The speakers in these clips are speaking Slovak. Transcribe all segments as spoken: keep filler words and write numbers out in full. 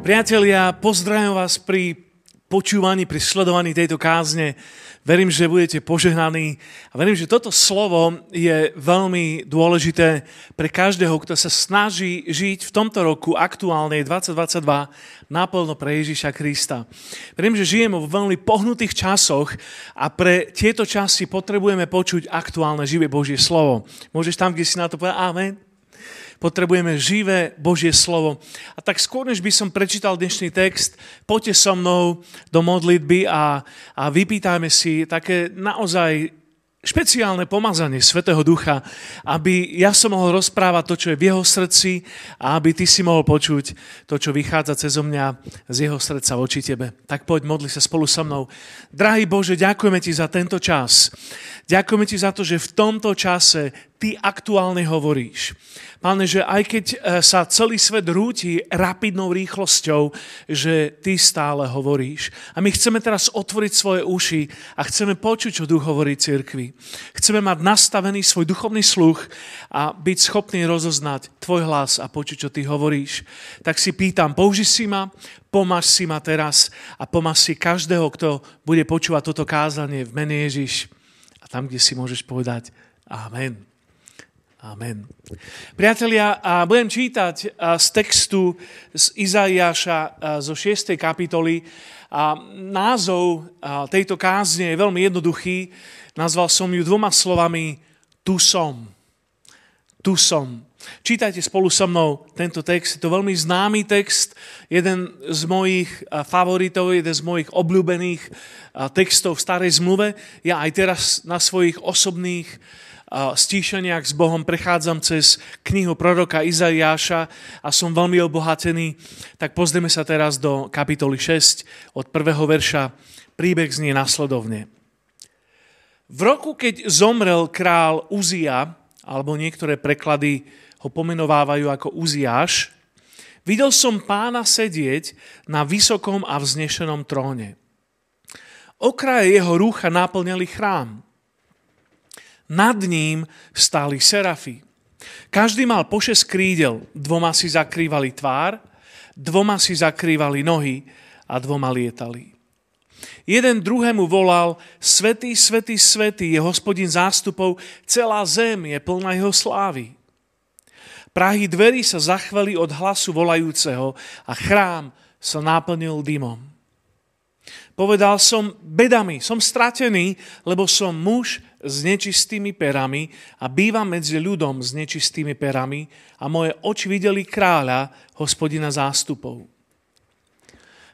Priatelia, pozdravím vás pri počúvaní, pri sledovaní tejto kázne. Verím, že budete požehnaní a verím, že toto slovo je veľmi dôležité pre každého, kto sa snaží žiť v tomto roku aktuálne dvadsať dvadsaťdva naplno pre Ježiša Krista. Verím, že žijeme vo veľmi pohnutých časoch a pre tieto časy potrebujeme počuť aktuálne živé Božie slovo. Môžeš tam, kde si na to povedať amen? Potrebujeme živé Božie slovo. A tak skôr, než by som prečítal dnešný text, poďte so mnou do modlitby a, a vypýtajme si také naozaj špeciálne pomazanie Svätého Ducha, aby ja som mohol rozprávať to, čo je v jeho srdci a aby ty si mohol počuť to, čo vychádza cezo mňa z jeho srdca voči tebe. Tak poď, modli sa spolu so mnou. Drahý Bože, ďakujeme ti za tento čas. Ďakujeme ti za to, že v tomto čase ty aktuálne hovoríš. Páne, že aj keď sa celý svet rúti rapidnou rýchlosťou, že ty stále hovoríš. A my chceme teraz otvoriť svoje uši a chceme počuť, čo Duch hovorí cirkvi. Chceme mať nastavený svoj duchovný sluch a byť schopný rozoznať tvoj hlas a počuť, čo ty hovoríš. Tak si pýtam, použi si ma, pomáž si ma teraz a pomáž si každého, kto bude počúvať toto kázanie v mene Ježiš. A tam, kde si môžeš povedať amen. Amen. Priatelia, a budem čítať z textu z Izaiáša zo šiestej kapitoly. A názov tejto kázne je veľmi jednoduchý. Nazval som ju dvoma slovami Tu som. Tu som. Čítajte spolu so mnou tento text. Je to veľmi známy text, jeden z mojich favoritov, jeden z mojich obľúbených textov v Starej zmluve. Ja aj teraz na svojich osobných stíšeniach s Bohom prechádzam cez knihu proroka Izaiáša a som veľmi obohatený. Tak pozrieme sa teraz do kapitoly šesť od prvého verša. Príbeh znie nasledovne. V roku, keď zomrel král Uzia, alebo niektoré preklady ho pomenovávajú ako Uziáš, videl som Pána sedieť na vysokom a vznešenom tróne. Okraje jeho rúcha naplňali chrám. Nad ním stáli serafy. Každý mal po šesť krídel, dvoma si zakrývali tvár, dvoma si zakrývali nohy a dvoma lietali. Jeden druhému volal, Svätý, svätý, svätý je Hospodin zástupov, celá zem je plná jeho slávy. Prahy dverí sa zachveli od hlasu volajúceho a chrám sa naplnil dymom. Povedal som, bedami, som stratený, lebo som muž s nečistými perami a bývam medzi ľudom s nečistými perami a moje oči videli kráľa, Hospodina zástupov.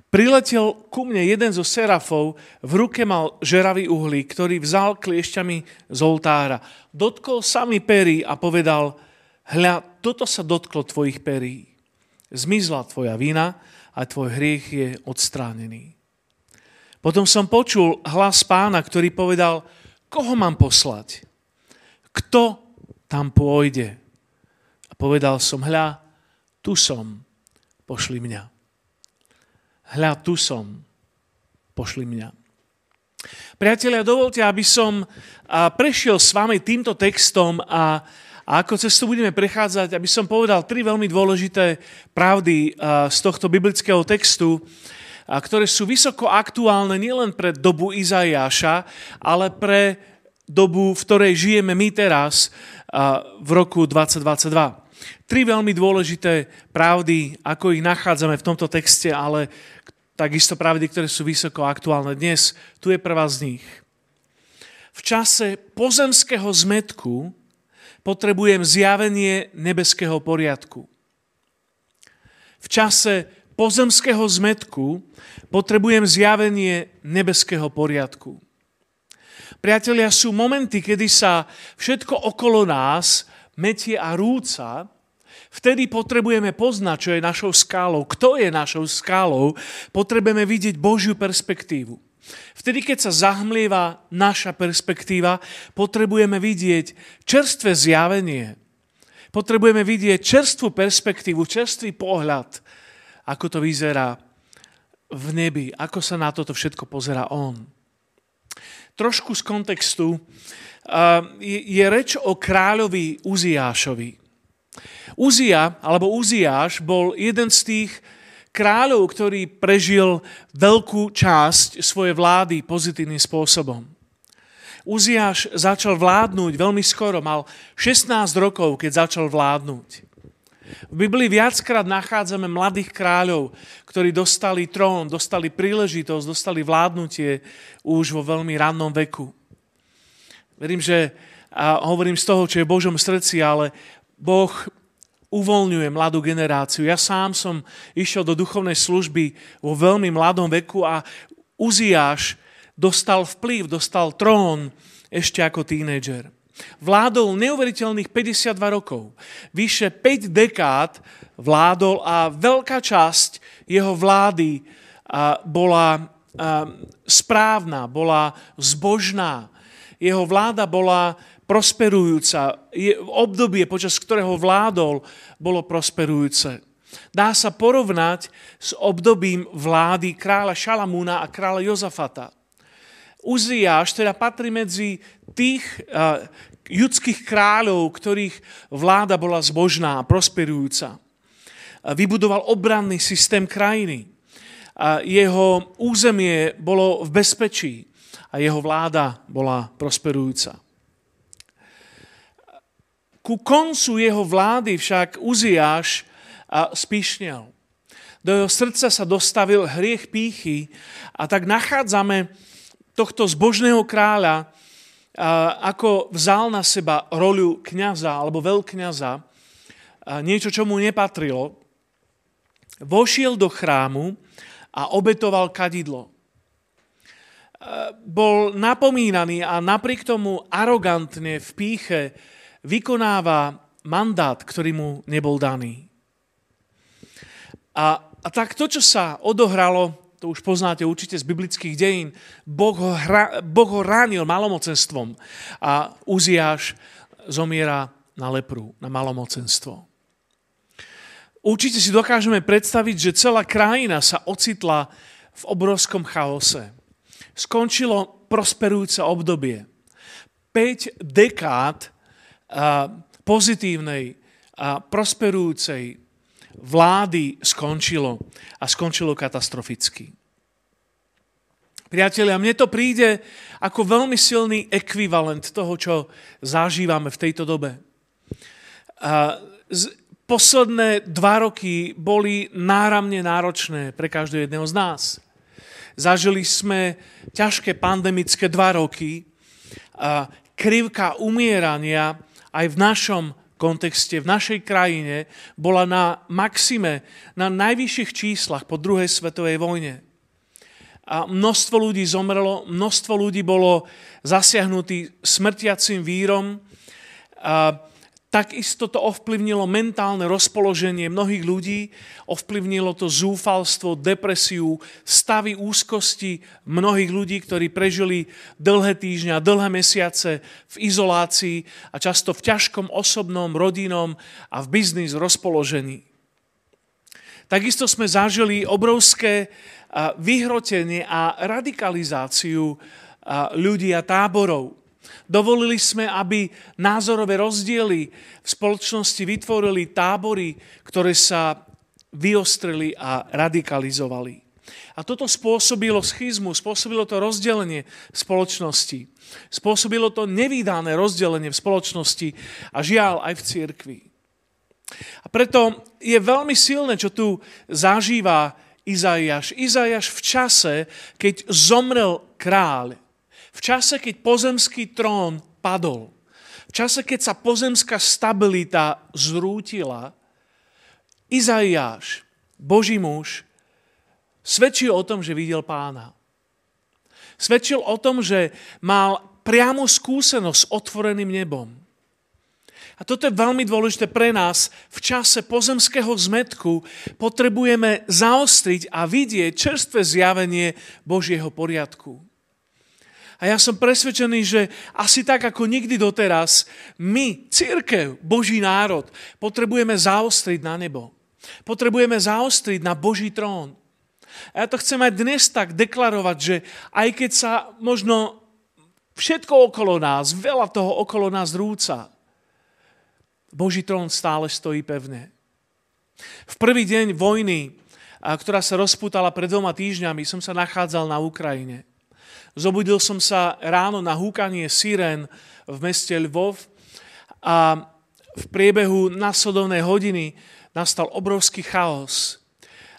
Priletel ku mne jeden zo serafov, v ruke mal žeravý uhlík, ktorý vzal kliešťami z oltára. Dotkol sa mi perí a povedal, hľa, toto sa dotklo tvojich perí. Zmizla tvoja vina a tvoj hriech je odstránený. Potom som počul hlas Pána, ktorý povedal, koho mám poslať? Kto tam pôjde? A povedal som, hľa, tu som, pošli mňa. Hľa, tu som, pošli mňa. Priatelia, dovolte, aby som prešiel s vami týmto textom a A ako cestu budeme prechádzať, aby som povedal tri veľmi dôležité pravdy z tohto biblického textu, ktoré sú vysoko aktuálne nielen pre dobu Izaiáša, ale pre dobu, v ktorej žijeme my teraz v roku dvadsať dvadsaťdva. Tri veľmi dôležité pravdy, ako ich nachádzame v tomto texte, ale takisto pravdy, ktoré sú vysoko aktuálne dnes. Tu je prvá z nich. V čase pozemského zmätku potrebujem zjavenie nebeského poriadku. V čase pozemského zmätku potrebujem zjavenie nebeského poriadku. Priatelia, sú momenty, kedy sa všetko okolo nás metie a rúca, vtedy potrebujeme poznať, čo je našou skálou, kto je našou skálou, potrebujeme vidieť Božiu perspektívu. Vtedy, keď sa zahmlieva naša perspektíva, potrebujeme vidieť čerstvé zjavenie. Potrebujeme vidieť čerstvú perspektívu, čerstvý pohľad, ako to vyzerá v nebi, ako sa na toto všetko pozerá on. Trošku z kontextu je reč o kráľovi Uziášovi. Uzia, alebo Uziáš, bol jeden z tých kráľov, ktorý prežil veľkú časť svojej vlády pozitívnym spôsobom. Uziáš začal vládnuť veľmi skoro, mal šestnásť rokov, keď začal vládnuť. V Biblii viackrát nachádzame mladých kráľov, ktorí dostali trón, dostali príležitosť, dostali vládnutie už vo veľmi rannom veku. Verím, že a hovorím z toho, čo je v Božom srdci, ale Boh uvoľňuje mladú generáciu. Ja sám som išiel do duchovnej služby vo veľmi mladom veku a Uziáš dostal vplyv, dostal trón ešte ako tínedžer. Vládol neuveriteľných päťdesiatdva rokov. Vyše päť dekád vládol a veľká časť jeho vlády bola správna, bola zbožná. Jeho vláda bola prosperujúca. Obdobie, počas ktorého vládol, bolo prosperujúce. Dá sa porovnať s obdobím vlády kráľa Šalamúna a kráľa Jozafata. Uziáš teda patrí medzi tých uh, judských kráľov, ktorých vláda bola zbožná a prosperujúca. Vybudoval obranný systém krajiny. Uh, jeho územie bolo v bezpečí a jeho vláda bola prosperujúca. Ku koncu jeho vlády však Uziáš uh, spíšnel. Do jeho srdca sa dostavil hriech pýchy a tak nachádzame tohto zbožného kráľa, ako vzal na seba roľu kňaza alebo veľkňaza, niečo, čo mu nepatrilo, vošiel do chrámu a obetoval kadidlo. Bol napomínaný a napriek tomu arogantne v pýche vykonáva mandát, ktorý mu nebol daný. A, a tak to, čo sa odohralo, to už poznáte určite z biblických dejín, Boh ho, hra, boh ho ránil malomocenstvom a Uziáš zomiera na lepru, na malomocenstvo. Určite si dokážeme predstaviť, že celá krajina sa ocitla v obrovskom chaose. Skončilo prosperujúce obdobie. päť dekád pozitívnej, prosperujúcej vlády skončilo a skončilo katastroficky. Priatelia, mne to príde ako veľmi silný ekvivalent toho, čo zažívame v tejto dobe. Posledné dva roky boli náramne náročné pre každého jedného z nás. Zažili sme ťažké pandemické dva roky, krivka umierania aj v našom kontexte v našej krajine bola na maxime, na najvyšších číslach po druhej svetovej vojne. A množstvo ľudí zomrelo, množstvo ľudí bolo zasiahnutí smrtiacím vírom. A takisto to ovplyvnilo mentálne rozpoloženie mnohých ľudí, ovplyvnilo to zúfalstvo, depresiu, stavy úzkosti mnohých ľudí, ktorí prežili dlhé týždňa, dlhé mesiace v izolácii a často v ťažkom osobnom, rodinnom a v biznis rozpoložení. Takisto sme zažili obrovské vyhrotenie a radikalizáciu ľudí a táborov. Dovolili sme, aby názorové rozdiely v spoločnosti vytvorili tábory, ktoré sa vyostrili a radikalizovali. A toto spôsobilo schizmu, spôsobilo to rozdelenie spoločnosti. Spôsobilo to nevídané rozdelenie v spoločnosti a žiaľ aj v cirkvi. A preto je veľmi silné, čo tu zažíva Izaiáš. Izaiáš v čase, keď zomrel kráľ, v čase, keď pozemský trón padol, v čase, keď sa pozemská stabilita zrútila, Izaiáš, Boží muž, svedčil o tom, že videl Pána. Svedčil o tom, že mal priamu skúsenosť s otvoreným nebom. A toto je veľmi dôležité pre nás. V čase pozemského zmätku potrebujeme zaostriť a vidieť čerstvé zjavenie Božieho poriadku. A ja som presvedčený, že asi tak ako nikdy doteraz, my, cirkev, Boží národ, potrebujeme zaostriť na nebo. Potrebujeme zaostriť na Boží trón. A ja to chcem aj dnes tak deklarovať, že aj keď sa možno všetko okolo nás, veľa toho okolo nás rúca, Boží trón stále stojí pevne. V prvý deň vojny ktorá sa rozputala pred dvoma týždňami, som sa nachádzal na Ukrajine. Zobudil som sa ráno na húkanie sirén v meste Lvov a v priebehu nasledovnej hodiny nastal obrovský chaos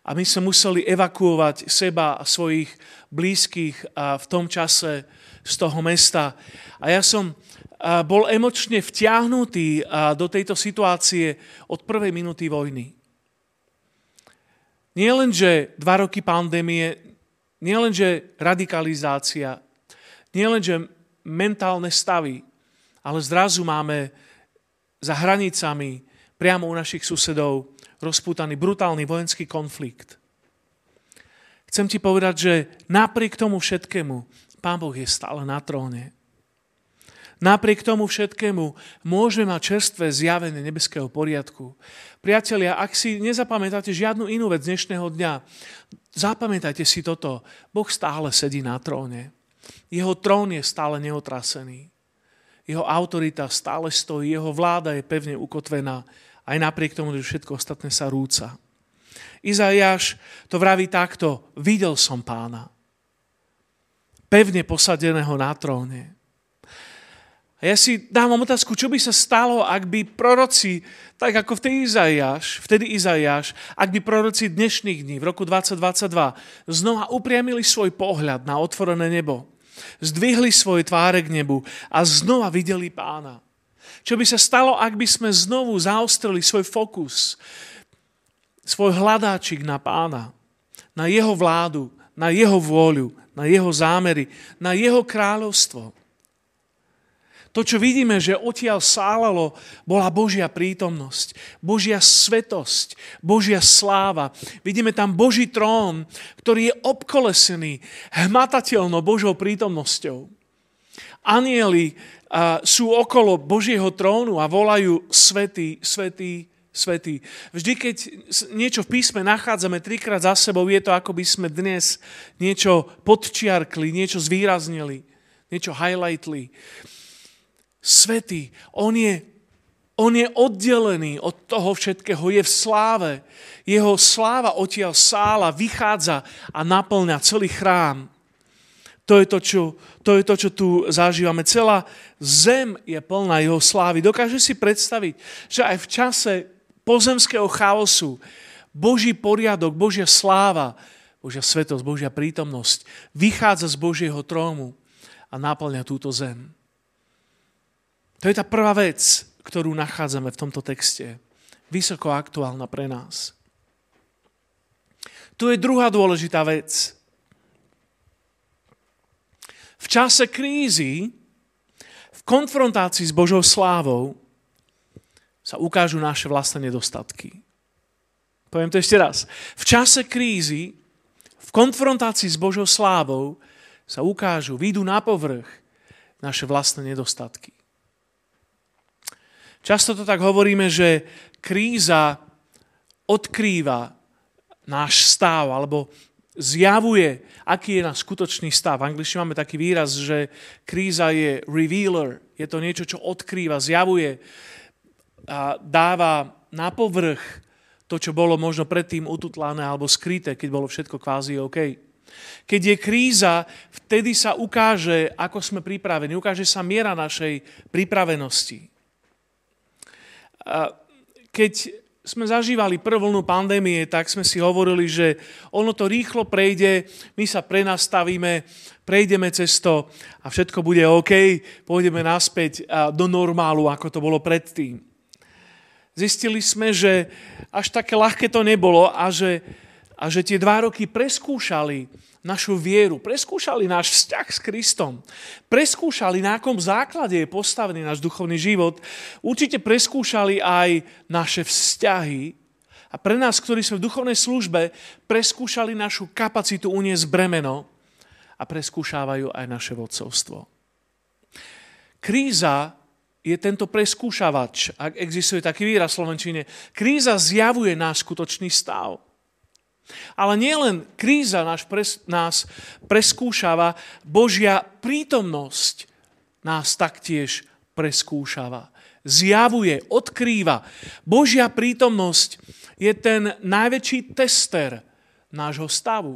a my sme museli evakuovať seba a svojich blízkych v tom čase z toho mesta. A ja som bol emočne vtiahnutý do tejto situácie od prvej minúty vojny. Nie len, že dva roky pandémie, nie len, že radikalizácia, nie len, že mentálne stavy, ale zrazu máme za hranicami priamo u našich susedov rozpútaný brutálny vojenský konflikt. Chcem ti povedať, že napriek tomu všetkému Pán Boh je stále na tróne. Napriek tomu všetkému môžeme mať čerstvé zjavenie nebeského poriadku. Priatelia, ak si nezapamätáte žiadnu inú vec dnešného dňa, zapamätajte si toto. Boh stále sedí na tróne. Jeho trón je stále neotrasený. Jeho autorita stále stojí, jeho vláda je pevne ukotvená, aj napriek tomu, že všetko ostatné sa rúca. Izaiáš to vraví takto: videl som Pána, pevne posadeného na tróne. A ja si dávam otázku, čo by sa stalo, ak by proroci, tak ako vtedy Izaiáš, vtedy Izaiáš, ak by proroci dnešných dní v roku dvadsať dvadsaťdva znova upriamili svoj pohľad na otvorené nebo, zdvihli svoje tváre k nebu a znova videli Pána. Čo by sa stalo, ak by sme znovu zaostrili svoj fokus, svoj hľadáčik na Pána, na jeho vládu, na jeho vôľu, na jeho zámery, na jeho kráľovstvo. To, čo vidíme, že odtiaľ sálalo, bola Božia prítomnosť, Božia svetosť, Božia sláva. Vidíme tam Boží trón, ktorý je obkolesený hmatateľno Božou prítomnosťou. Anjeli sú okolo Božieho trónu a volajú svätý, svätý, svätý. Vždy, keď niečo v písme nachádzame trikrát za sebou, je to, ako by sme dnes niečo podčiarkli, niečo zvýraznili, niečo highlightli. Svätý, on je, on je oddelený od toho všetkého, je v sláve. Jeho sláva odtiaľ sála, vychádza a naplňa celý chrám. To je to, čo, to je to, čo tu zažívame. Celá zem je plná jeho slávy. Dokážeš si predstaviť, že aj v čase pozemského chaosu Boží poriadok, Božia sláva, Božia svetosť, Božia prítomnosť vychádza z Božieho trónu a naplňa túto zem. To je tá prvá vec, ktorú nachádzame v tomto texte. Vysoko aktuálna pre nás. Tu je druhá dôležitá vec. V čase krízy, v konfrontácii s Božou slávou, sa ukážu naše vlastné nedostatky. Poviem to ešte raz. V čase krízy, v konfrontácii s Božou slávou, sa ukážu, vyjdú na povrch naše vlastné nedostatky. Často to tak hovoríme, že kríza odkrýva náš stav, alebo zjavuje, aký je náš skutočný stav. V angličtine máme taký výraz, že kríza je revealer. Je to niečo, čo odkrýva, zjavuje a dáva na povrch to, čo bolo možno predtým ututlané alebo skryté, keď bolo všetko kvázi OK. Keď je kríza, vtedy sa ukáže, ako sme pripravení. Ukáže sa miera našej pripravenosti. Keď sme zažívali prvú vlnu pandémie, tak sme si hovorili, že ono to rýchlo prejde, my sa prenastavíme, prejdeme cez to a všetko bude OK, pôjdeme naspäť do normálu, ako to bolo predtým. Zistili sme, že až také ľahké to nebolo a že, a že tie dva roky preskúšali našu vieru, preskúšali náš vzťah s Kristom, preskúšali, na akom základe je postavený náš duchovný život, určite preskúšali aj naše vzťahy a pre nás, ktorí sme v duchovnej službe, preskúšali našu kapacitu uniesť bremeno a preskúšavajú aj naše vodcovstvo. Kríza je tento preskúšavač, ak existuje taký výraz v slovenčine. Kríza zjavuje náš skutočný stav. Ale nielen kríza nás, pres, nás preskúšava, Božia prítomnosť nás taktiež preskúšava. Zjavuje, odkrýva. Božia prítomnosť je ten najväčší tester nášho stavu.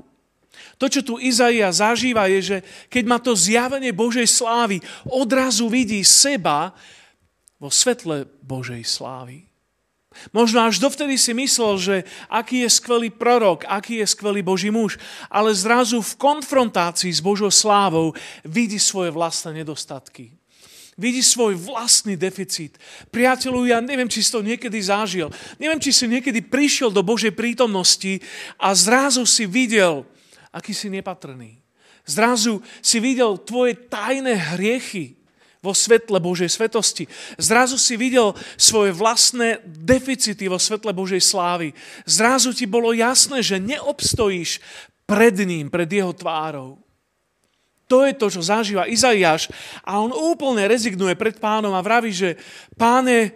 To, čo tu Izaiáš zažíva, je, že keď má to zjavenie Božej slávy, odrazu vidí seba vo svetle Božej slávy. Možno až dovtedy si myslel, že aký je skvelý prorok, aký je skvelý Boží muž, ale zrazu v konfrontácii s Božou slávou vidí svoje vlastné nedostatky. Vidí svoj vlastný deficit. Priateľu, ja neviem, či si to niekedy zažil. Neviem, či si niekedy prišiel do Božej prítomnosti a zrazu si videl, aký si nepatrný. Zrazu si videl tvoje tajné hriechy vo svetle Božej svetosti. Zrazu si videl svoje vlastné deficity vo svetle Božej slávy. Zrazu ti bolo jasné, že neobstojíš pred ním, pred jeho tvárou. To je to, čo zažíva Izaiáš a on úplne rezignuje pred Pánom a vraví, že Páne,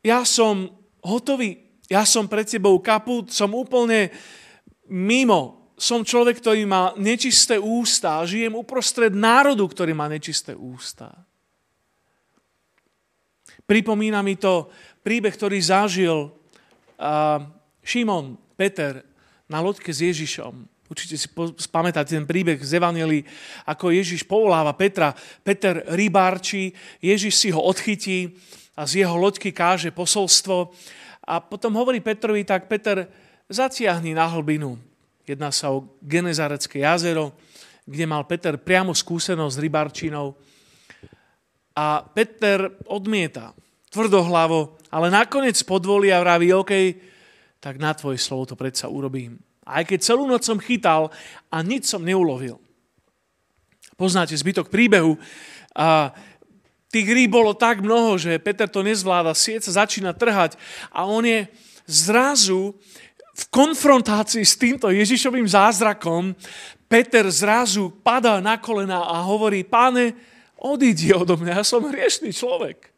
ja som hotový, ja som pred tebou kaput, som úplne mimo, som človek, ktorý má nečisté ústa, žijem uprostred národu, ktorý má nečisté ústa. Pripomína mi to príbeh, ktorý zažil uh, Šimon Peter na loďke s Ježišom. Určite si pamätáte ten príbeh z Evanjelii, ako Ježiš povoláva Petra. Peter rybárčí, Ježiš si ho odchytí a z jeho loďky káže posolstvo. A potom hovorí Petrovi, tak Peter, zatiahni na hlbinu. Jedná sa o Genezárecké jazero, kde mal Peter priamo skúsenosť s rybárčinou. A Peter odmieta tvrdohlavo, ale nakoniec podvolí a vraví, OK, tak na tvoje slovo to predsa urobím. Aj keď celú noc som chytal a nič som neulovil. Poznáte zbytok príbehu. A tých rýb bolo tak mnoho, že Peter to nezvláda, sieť sa začína trhať a on je zrazu v konfrontácii s týmto Ježišovým zázrakom. Peter zrazu padá na kolená a hovorí, Páne, odídi odo mňa, ja som hriešný človek.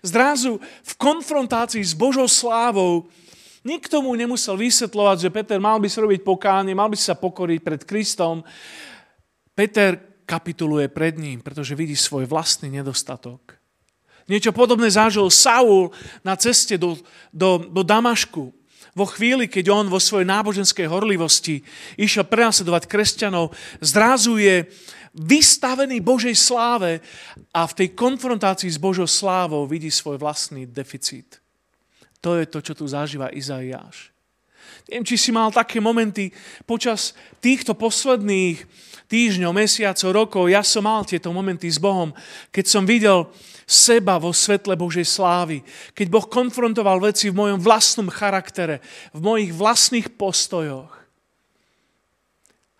Zrazu v konfrontácii s Božou slávou nikto mu nemusel vysvetľovať, že Peter, mal by si robiť pokánie, mal by si sa pokoriť pred Kristom. Peter kapituluje pred ním, pretože vidí svoj vlastný nedostatok. Niečo podobné zažil Saul na ceste do, do, do Damašku. Vo chvíli, keď on vo svojej náboženskej horlivosti išiel prenasledovať kresťanov, zrazu je vystavený Božej sláve a v tej konfrontácii s Božou slávou vidí svoj vlastný deficit. To je to, čo tu zažíva Izaiáš. Neviem, či si mal také momenty počas týchto posledných týždňov, mesiacov, rokov. Ja som mal tieto momenty s Bohom, keď som videl seba vo svetle Božej slávy. Keď Boh konfrontoval veci v mojom vlastnom charaktere, v mojich vlastných postojoch.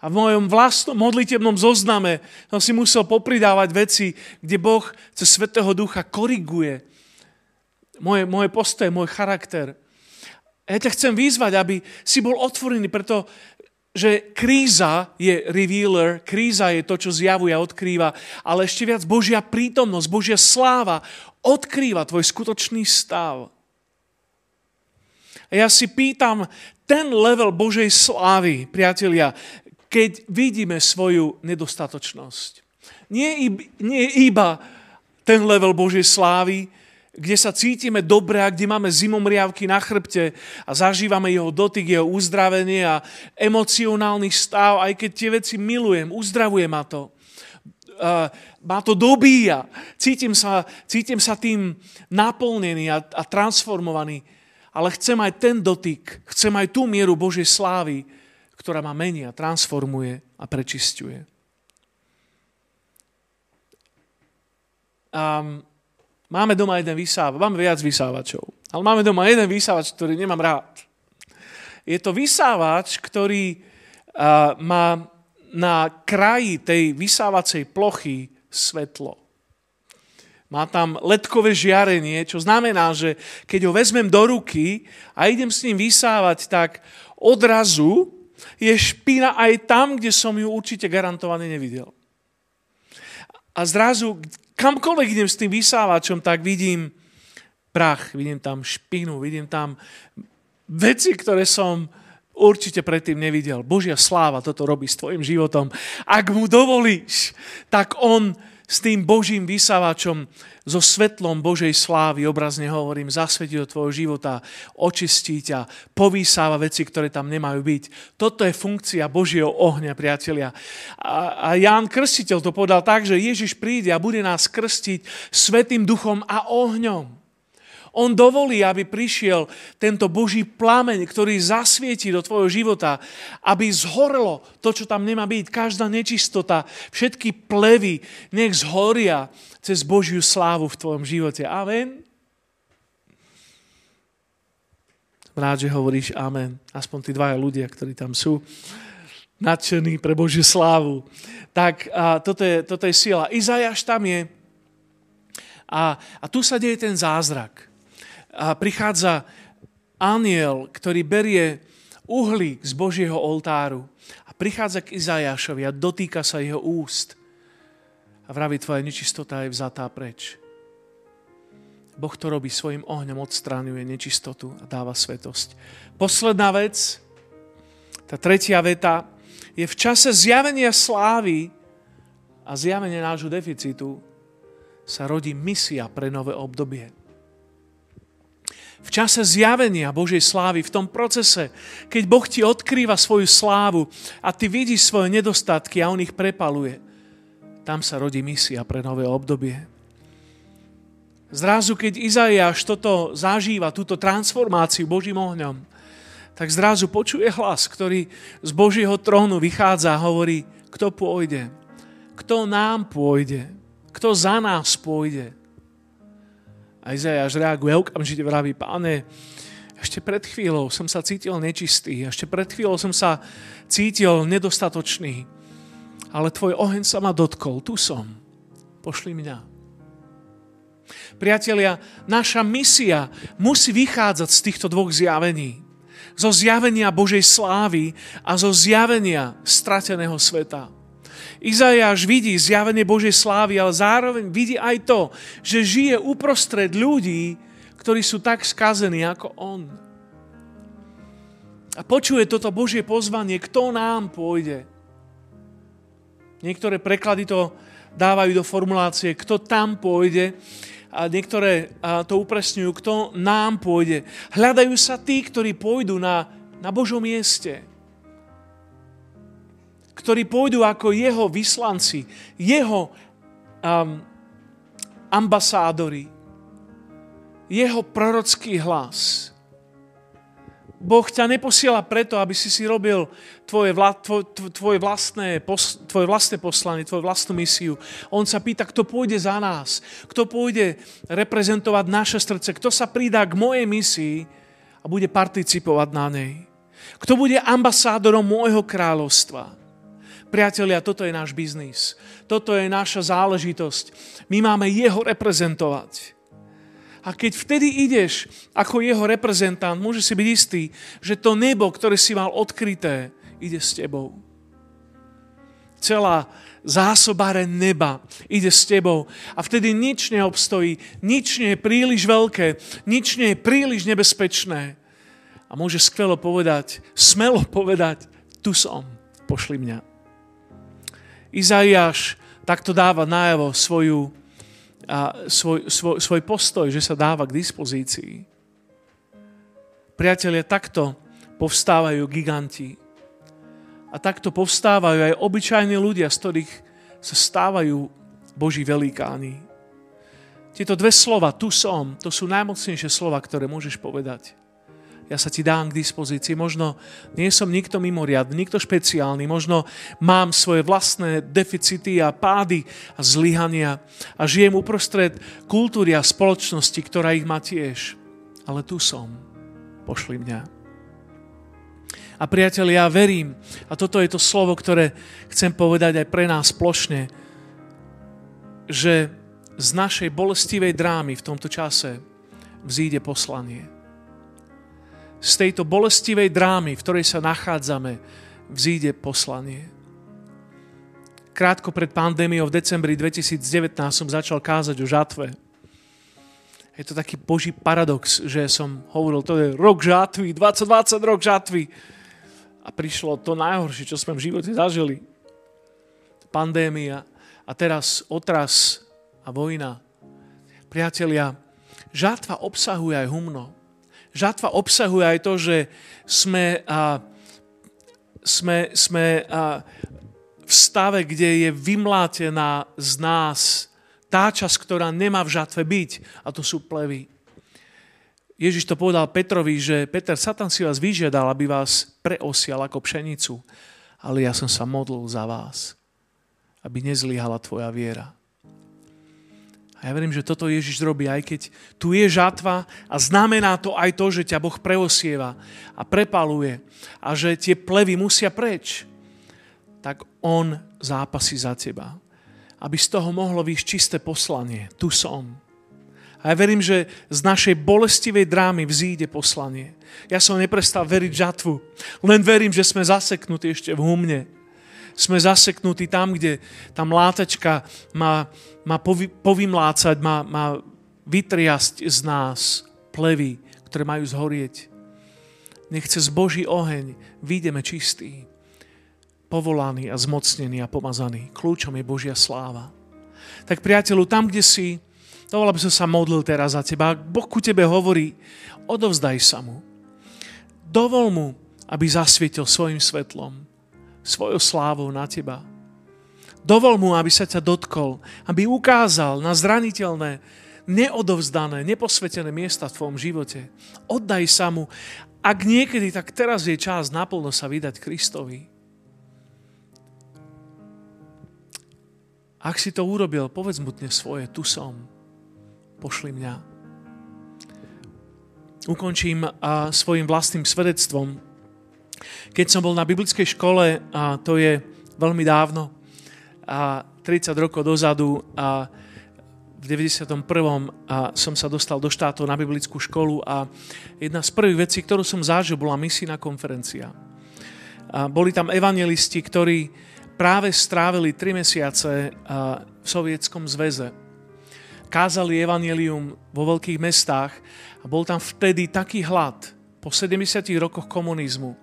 A v mojom vlastnom modlitebnom zozname som si musel popridávať veci, kde Boh cez Svätého Ducha koriguje Moje, moje postoje, môj charakter. Ja ťa chcem vyzvať, aby si bol otvorený, pretože kríza je revealer, kríza je to, čo zjavuje a odkrýva, ale ešte viac Božia prítomnosť, Božia sláva odkrýva tvoj skutočný stav. A ja si pýtam, ten level Božej slávy, priatelia, keď vidíme svoju nedostatočnosť. Nie, nie iba ten level Božej slávy, kde sa cítime dobre a kde máme zimomriavky na chrbte a zažívame jeho dotyk, jeho uzdravenie a emocionálny stav, aj keď tie veci milujem, uzdravuje ma to. Má to dobíja. Cítim sa, cítim sa tým naplnený a, a transformovaný, ale chcem aj ten dotyk, chcem aj tú mieru Božej slávy, ktorá ma mení a transformuje a prečisťuje. A Máme doma jeden vysávač, máme viac vysávačov, ale máme doma jeden vysávač, ktorý nemám rád. Je to vysávač, ktorý uh, má na kraji tej vysávacej plochy svetlo. Má tam ledkové žiarenie, čo znamená, že keď ho vezmem do ruky a idem s ním vysávať, tak odrazu je špina aj tam, kde som ju určite garantovane nevidel. A zrazu kamkoľvek idem s tým vysávačom, tak vidím prach, vidím tam špinu, vidím tam veci, ktoré som určite predtým nevidel. Božia sláva toto robí s tvojim životom. Ak mu dovolíš, tak on s tým Božím vysávačom, so svetlom Božej slávy, obrazne hovorím, zasvetí do tvojho života, očistí ťa, povysáva veci, ktoré tam nemajú byť. Toto je funkcia Božieho ohňa, priatelia. A Ján Krstiteľ to povedal tak, že Ježiš príde a bude nás krstiť Svätým Duchom a ohňom. On dovolí, aby prišiel tento Boží plameň, ktorý zasvietí do tvojho života, aby zhorelo to, čo tam nemá byť. Každá nečistota, všetky plevy, nech zhoria cez Božiu slávu v tvojom živote. Amen. Rád, že hovoríš amen. Aspoň tí dvaja ľudia, ktorí tam sú nadšení pre Božiu slávu. Tak a toto je, toto je sila. Izaiáš tam je a, a tu sa deje ten zázrak. A prichádza anjel, ktorý berie uhlík z Božieho oltáru a prichádza k Izaiášovi a dotýka sa jeho úst a vraví, tvoja nečistota je vzatá preč. Boh to robí svojim ohňom, odstráňuje nečistotu a dáva svetosť. Posledná vec, tá tretia veta, je v čase zjavenia slávy a zjavenia nášho deficitu sa rodí misia pre nové obdobie. V čase zjavenia Božej slávy, v tom procese, keď Boh ti odkrýva svoju slávu a ty vidíš svoje nedostatky a on ich prepaluje, tam sa rodí misia pre nové obdobie. Zrazu, keď Izaiáš toto zažíva, túto transformáciu Božím ohňom, tak zrazu počuje hlas, ktorý z Božieho trónu vychádza a hovorí, kto pôjde, kto nám pôjde, kto za nás pôjde. A Izaiáš reaguje, okamžite vraví, Páne, ešte pred chvíľou som sa cítil nečistý, ešte pred chvíľou som sa cítil nedostatočný, ale tvoj oheň sa ma dotkol, tu som, pošli mňa. Priatelia, naša misia musí vychádzať z týchto dvoch zjavení. Zo zjavenia Božej slávy a zo zjavenia strateného sveta. Izaiáš vidí zjavenie Božej slávy, ale zároveň vidí aj to, že žije uprostred ľudí, ktorí sú tak skazení ako on. A počuje toto Božie pozvanie, kto nám pôjde. Niektoré preklady to dávajú do formulácie, kto tam pôjde, a niektoré to upresňujú, kto nám pôjde. Hľadajú sa tí, ktorí pôjdu na, na Božom mieste, ktorí pôjdu ako jeho vyslanci, jeho um, ambasádori, jeho prorocký hlas. Boh ťa neposiela preto, aby si si robil tvoje, vla, tvo, tvoje, vlastné, pos, tvoje vlastné poslanie, tvoju vlastnú misiu. On sa pýta, kto pôjde za nás, kto pôjde reprezentovať naše srdce, kto sa pridá k mojej misii a bude participovať na nej. Kto bude ambasádorom môjho kráľovstva? Priatelia, toto je náš biznis. Toto je naša záležitosť. My máme jeho reprezentovať. A keď vtedy ideš ako jeho reprezentant, môžeš si byť istý, že to nebo, ktoré si mal odkryté, ide s tebou. Celá zásobare neba ide s tebou. A vtedy nič neobstojí, nič nie je príliš veľké, nič nie je príliš nebezpečné. A môžeš skvelo povedať, smelo povedať, tu som, pošli mňa. Izaiáš takto dáva najavo svoju, a, svoj, svoj, svoj postoj, že sa dáva k dispozícii. Priatelia, takto povstávajú giganti. A takto povstávajú aj obyčajní ľudia, z ktorých sa stávajú Boží velikáni. Tieto dve slova, tu som, to sú najmocnejšie slova, ktoré môžeš povedať. Ja sa ti dám k dispozícii. Možno nie som nikto mimoriadny, nikto špeciálny. Možno mám svoje vlastné deficity a pády a zlyhania a žijem uprostred kultúry a spoločnosti, ktorá ich má tiež. Ale tu som. Pošli mňa. A priatelia, ja verím, a toto je to slovo, ktoré chcem povedať aj pre nás plošne, že z našej bolestivej drámy v tomto čase vzíde poslanie. Z tejto bolestivej drámy, v ktorej sa nachádzame, vzíde poslanie. Krátko pred pandémiou v decembri dvetisíc devätnásť som začal kázať o žatve. Je to taký Boží paradox, že som hovoril, to je rok žatvy, dvadsať dvadsať rok žatvy. A prišlo to najhoršie, čo sme v živote zažili. Pandémia. A a teraz otras a vojna. Priatelia, žatva obsahuje aj humno. Žatva obsahuje aj to, že sme, a, sme, sme a, v stave, kde je vymlátená z nás tá časť, ktorá nemá v žatve byť, a to sú plevy. Ježiš to povedal Petrovi, že Peter, Satan si vás vyžiadal, aby vás preosial ako pšenicu, ale ja som sa modlil za vás, aby nezlyhala tvoja viera. A ja verím, že toto Ježiš robí, aj keď tu je žatva a znamená to aj to, že ťa Boh preosieva a prepaluje a že tie plevy musia preč, tak on zápasí za teba, aby z toho mohlo výjsť čisté poslanie. Tu som. A ja verím, že z našej bolestivej drámy vzíde poslanie. Ja som neprestal veriť žatvu, len verím, že sme zaseknutí ešte v humne. Sme zaseknutí tam, kde tá mlátačka má, má povy, povymlácať, má, má vytriasť z nás plevy, ktoré majú zhorieť. Nech cez Boží oheň vyjdeme čistí, povolaní a zmocnení a pomazaní. Kľúčom je Božia sláva. Tak priateľu, tam, kde si, dovolal by som sa modlil teraz za teba. Ak Boh ku tebe hovorí, odovzdaj sa mu. Dovol mu, aby zasvietil svojim svetlom, svojou slávou na teba. Dovol mu, aby sa ťa dotkol, aby ukázal na zraniteľné, neodovzdané, neposvetené miesta v tvojom živote. Oddaj sa mu. Ak niekedy, tak teraz je čas naplno sa vydať Kristovi. Ak si to urobil, povedz mu dnes svoje, tu som, pošli mňa. Ukončím a svojim vlastným svedectvom. Keď som bol na biblickej škole, a to je veľmi dávno, a tridsať rokov dozadu, a v deväťdesiatom prvom a som sa dostal do štátov na biblickú školu a jedna z prvých vecí, ktorú som zažil, bola misijná konferencia. A boli tam evangelisti, ktorí práve strávili tri mesiace v Sovietskom zväze. Kázali evanjelium vo veľkých mestách a bol tam vtedy taký hlad po sedemdesiatich rokoch komunizmu,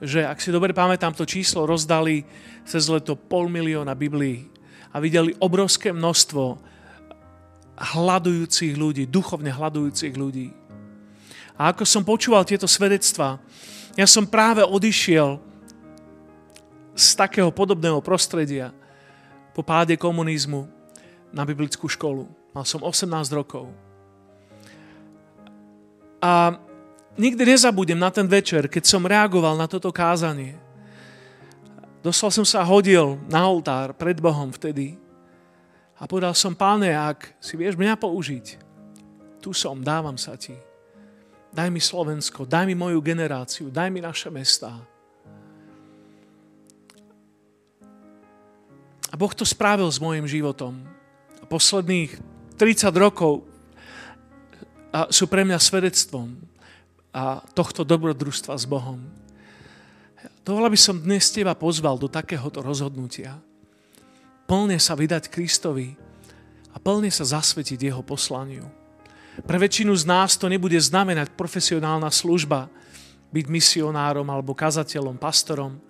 že ak si dobre pamätám, to číslo rozdali cez leto pol milióna Biblií a videli obrovské množstvo hladujúcich ľudí, duchovne hladujúcich ľudí. A ako som počúval tieto svedectvá, ja som práve odišiel z takého podobného prostredia po páde komunizmu na biblickú školu. Mal som osemnásť rokov. A nikdy nezabudnem na ten večer, keď som reagoval na toto kázanie. Doslova som sa hodil na oltár pred Bohom vtedy a povedal som, Páne, ak si vieš mňa použiť, tu som, dávam sa ti. Daj mi Slovensko, daj mi moju generáciu, daj mi naše mestá. A Boh to spravil s mojim životom. A posledných tridsať rokov sú pre mňa svedectvom a tohto dobrodružstva s Bohom. Dovolal by som dnes teba pozval do takéhoto rozhodnutia. Plne sa vydať Kristovi a plne sa zasvetiť jeho poslaniu. Pre väčšinu z nás to nebude znamenať profesionálna služba, byť misionárom alebo kazateľom, pastorom.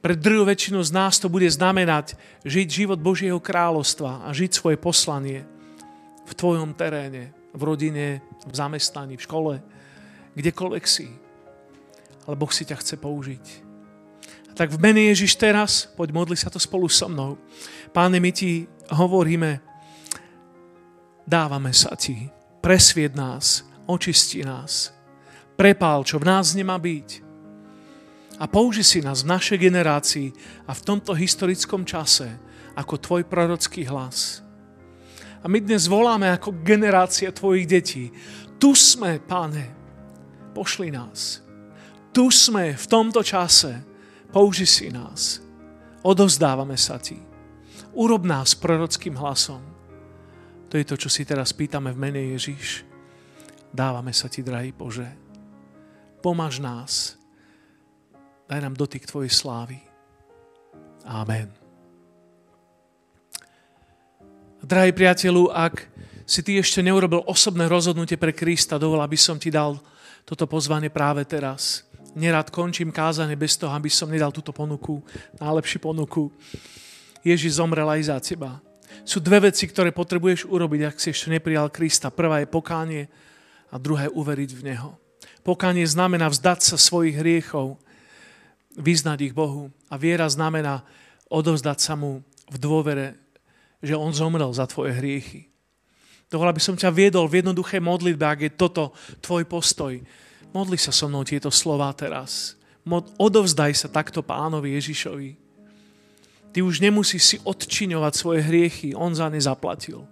Pre druhú väčšinu z nás to bude znamenať žiť život Božieho kráľovstva a žiť svoje poslanie v tvojom teréne, v rodine, v zamestnaní, v škole, kdekoľvek si. Ale Boh si ťa chce použiť. A tak v mene Ježiš teraz, poď modli sa to spolu so mnou. Páne, my ti hovoríme, dávame sa ti, presvied nás, očisti nás, prepál, čo v nás nemá byť. A použi si nás v našej generácii a v tomto historickom čase ako tvoj prorocký hlas. A my dnes voláme ako generácia tvojich detí. Tu sme, Pane, pošli nás. Tu sme v tomto čase. Použi si nás. Odovzdávame sa ti. Urob nás prorockým hlasom. To je to, čo si teraz pýtame v mene Ježiš. Dávame sa ti, drahý Bože. Pomáž nás. Daj nám dotyk tvojej slávy. Amen. Drahí priateľu, ak si ty ešte neurobil osobné rozhodnutie pre Krista, dovol, aby som ti dal toto pozvanie práve teraz. Nerad končím kázanie bez toho, aby som nedal túto ponuku, najlepšiu ponuku. Ježiš zomrel aj za teba. Sú dve veci, ktoré potrebuješ urobiť, ak si ešte neprijal Krista. Prvá je pokánie a druhá je uveriť v Neho. Pokánie znamená vzdať sa svojich hriechov, vyznať ich Bohu. A viera znamená odovzdať sa mu v dôvere, že on zomrel za tvoje hriechy. Dovoľa by som ťa viedol v jednoduché modlitbe, ak je toto tvoj postoj. Modli sa so mnou tieto slová teraz. Odovzdaj sa takto Pánovi Ježišovi. Ty už nemusíš si odčiňovať svoje hriechy, on za ne zaplatil.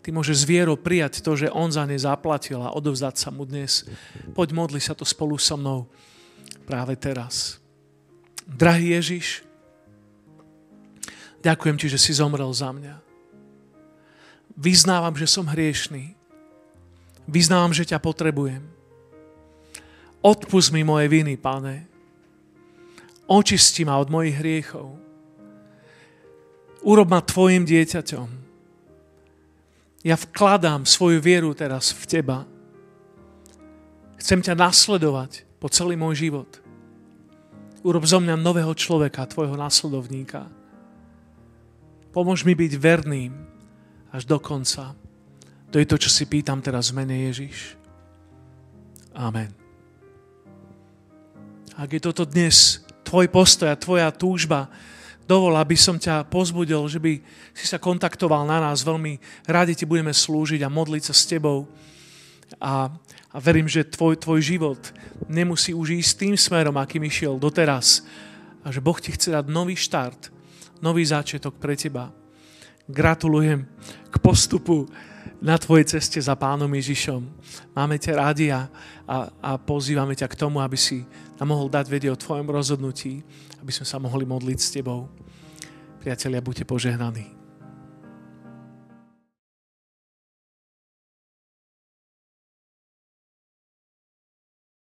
Ty môžeš s vierou prijať to, že on za ne zaplatil a odovzdať sa mu dnes. Poď modli sa to spolu so mnou práve teraz. Drahý Ježiš, ďakujem ti, že si zomrel za mňa. Vyznávam, že som hriešný. Vyznávam, že ťa potrebujem. Odpusť mi moje viny, Pane. Očisti ma od mojich hriechov. Urob ma tvojim dieťaťom. Ja vkladám svoju vieru teraz v teba. Chcem ťa nasledovať po celý môj život. Urob zo mňa nového človeka, tvojho nasledovníka. Pomôž mi byť verným až do konca. To je to, čo si pýtam teraz v mene Ježiš. Amen. Ak je toto dnes tvoj postoj a tvoja túžba, dovol, aby som ťa pozbudil, že by si sa kontaktoval na nás. Veľmi rádi ti budeme slúžiť a modliť sa s tebou. A, a verím, že tvoj, tvoj život nemusí už ísť tým smerom, akým išiel doteraz. A že Boh ti chce dať nový štart, nový začiatok pre teba. Gratulujem k postupu na tvojej ceste za Pánom Ježišom. Máme ťa rádi a, a, a pozývame ťa k tomu, aby si nám mohol dať vedieť o tvojom rozhodnutí, aby sme sa mohli modliť s tebou. Priatelia, buďte požehnaní.